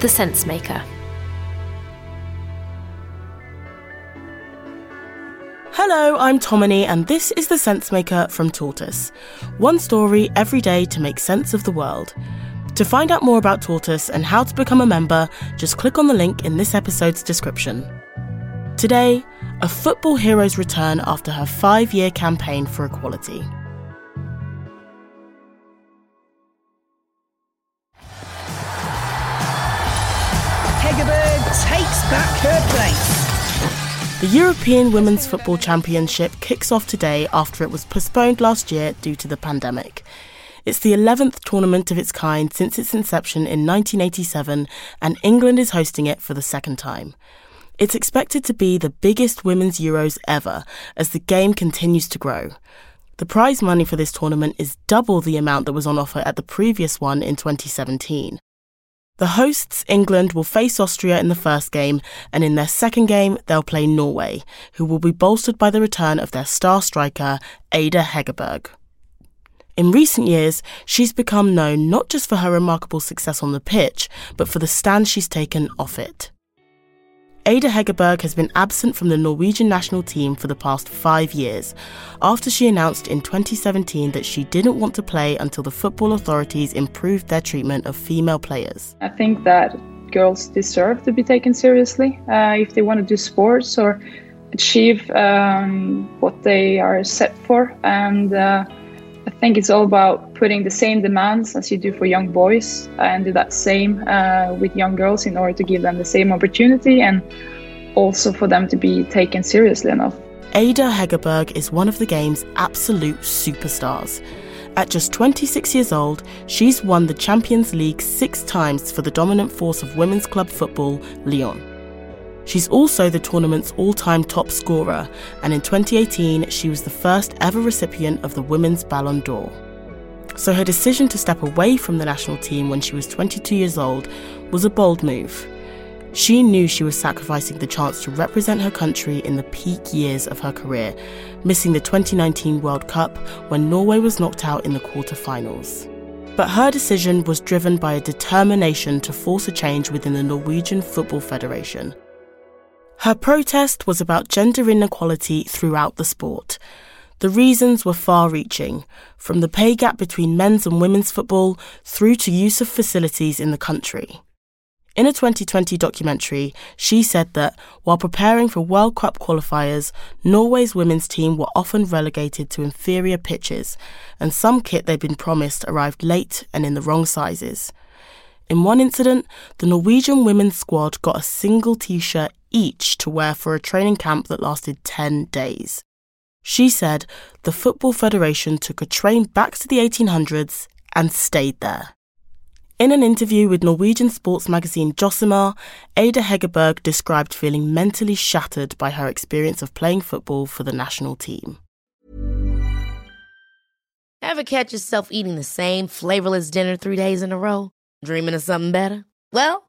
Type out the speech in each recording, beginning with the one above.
The Sensemaker. Hello, I'm Tomini, and this is The Sensemaker from Tortoise. One story every day to make sense of the world. To find out more about Tortoise and how to become a member, just click on the link in this episode's description. Today, a football hero's return after her 5-year campaign for equality. Hegerberg takes back her place. The European Women's Football Championship kicks off today after it was postponed last year due to the pandemic. It's the 11th tournament of its kind since its inception in 1987, and England is hosting it for the second time. It's expected to be the biggest women's Euros ever, as the game continues to grow. The prize money for this tournament is double the amount that was on offer at the previous one in 2017. The hosts, England, will face Austria in the first game, and in their second game, they'll play Norway, who will be bolstered by the return of their star striker, Ada Hegerberg. In recent years, she's become known not just for her remarkable success on the pitch, but for the stand she's taken off it. Ada Hegerberg has been absent from the Norwegian national team for the past 5 years, after she announced in 2017 that she didn't want to play until the football authorities improved their treatment of female players. I think that girls deserve to be taken seriously if they want to do sports or achieve what they are set for, and I think it's all about putting the same demands as you do for young boys and do that same with young girls in order to give them the same opportunity and also for them to be taken seriously enough. Ada Hegerberg is one of the game's absolute superstars. At just 26 years old, she's won the Champions League 6 times for the dominant force of women's club football, Lyon. She's also the tournament's all-time top scorer, and in 2018, she was the first ever recipient of the Women's Ballon d'Or. So her decision to step away from the national team when she was 22 years old was a bold move. She knew she was sacrificing the chance to represent her country in the peak years of her career, missing the 2019 World Cup when Norway was knocked out in the quarter-finals. But her decision was driven by a determination to force a change within the Norwegian Football Federation. Her protest was about gender inequality throughout the sport. The reasons were far-reaching, from the pay gap between men's and women's football through to use of facilities in the country. In a 2020 documentary, she said that, while preparing for World Cup qualifiers, Norway's women's team were often relegated to inferior pitches, and some kit they'd been promised arrived late and in the wrong sizes. In one incident, the Norwegian women's squad got a single T-shirt each to wear for a training camp that lasted 10 days. She said the Football Federation took a train back to the 1800s and stayed there. In an interview with Norwegian sports magazine Josimar, Ada Hegerberg described feeling mentally shattered by her experience of playing football for the national team. Ever catch yourself eating the same flavourless dinner 3 days in a row? Dreaming of something better? Well,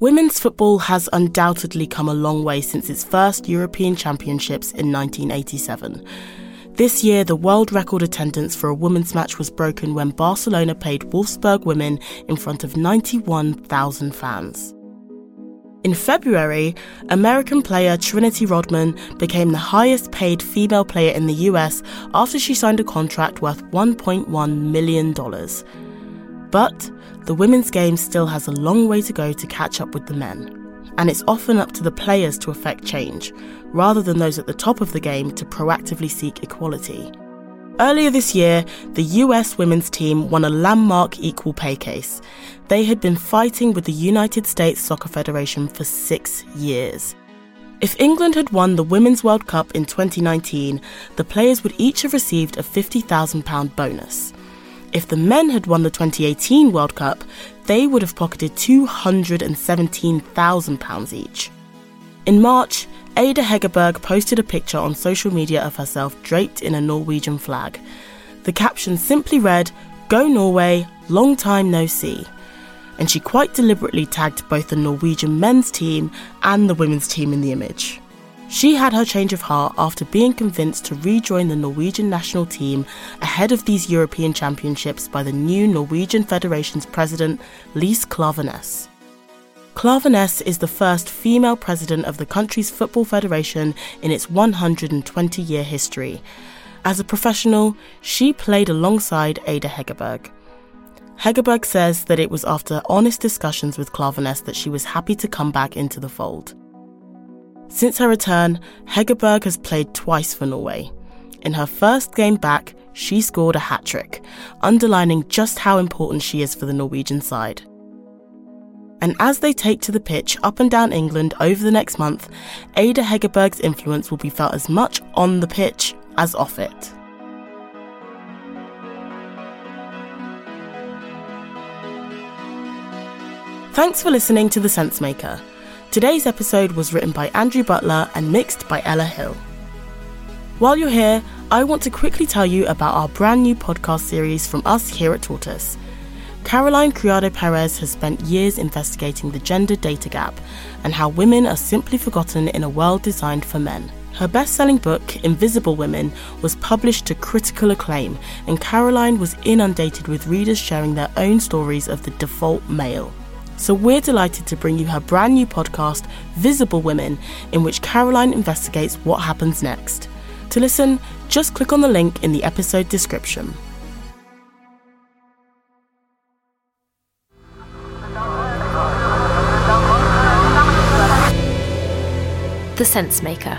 Women's football has undoubtedly come a long way since its first European Championships in 1987. This year, the world record attendance for a women's match was broken when Barcelona played Wolfsburg women in front of 91,000 fans. In February, American player Trinity Rodman became the highest-paid female player in the US after she signed a contract worth $1.1 million. But the women's game still has a long way to go to catch up with the men. And it's often up to the players to affect change, rather than those at the top of the game to proactively seek equality. Earlier this year, the US women's team won a landmark equal pay case. They had been fighting with the United States Soccer Federation for 6 years. If England had won the Women's World Cup in 2019, the players would each have received a £50,000 bonus. If the men had won the 2018 World Cup, they would have pocketed £217,000 each. In March, Ada Hegerberg posted a picture on social media of herself draped in a Norwegian flag. The caption simply read, "Go Norway, long time no see." And she quite deliberately tagged both the Norwegian men's team and the women's team in the image. She had her change of heart after being convinced to rejoin the Norwegian national team ahead of these European Championships by the new Norwegian Federation's president, Lise Klaverness. Klaverness is the first female president of the country's football federation in its 120-year history. As a professional, she played alongside Ada Hegerberg. Hegerberg says that it was after honest discussions with Klaverness that she was happy to come back into the fold. Since her return, Hegerberg has played twice for Norway. In her first game back, she scored a hat-trick, underlining just how important she is for the Norwegian side. And as they take to the pitch up and down England over the next month, Ada Hegerberg's influence will be felt as much on the pitch as off it. Thanks for listening to The Sensemaker. Today's episode was written by Andrew Butler and mixed by Ella Hill. While you're here, I want to quickly tell you about our brand new podcast series from us here at Tortoise. Caroline Criado Perez has spent years investigating the gender data gap and how women are simply forgotten in a world designed for men. Her best-selling book, Invisible Women, was published to critical acclaim, and Caroline was inundated with readers sharing their own stories of the default male. So we're delighted to bring you her brand new podcast, Visible Women, in which Caroline investigates what happens next. To listen, just click on the link in the episode description. The Sensemaker.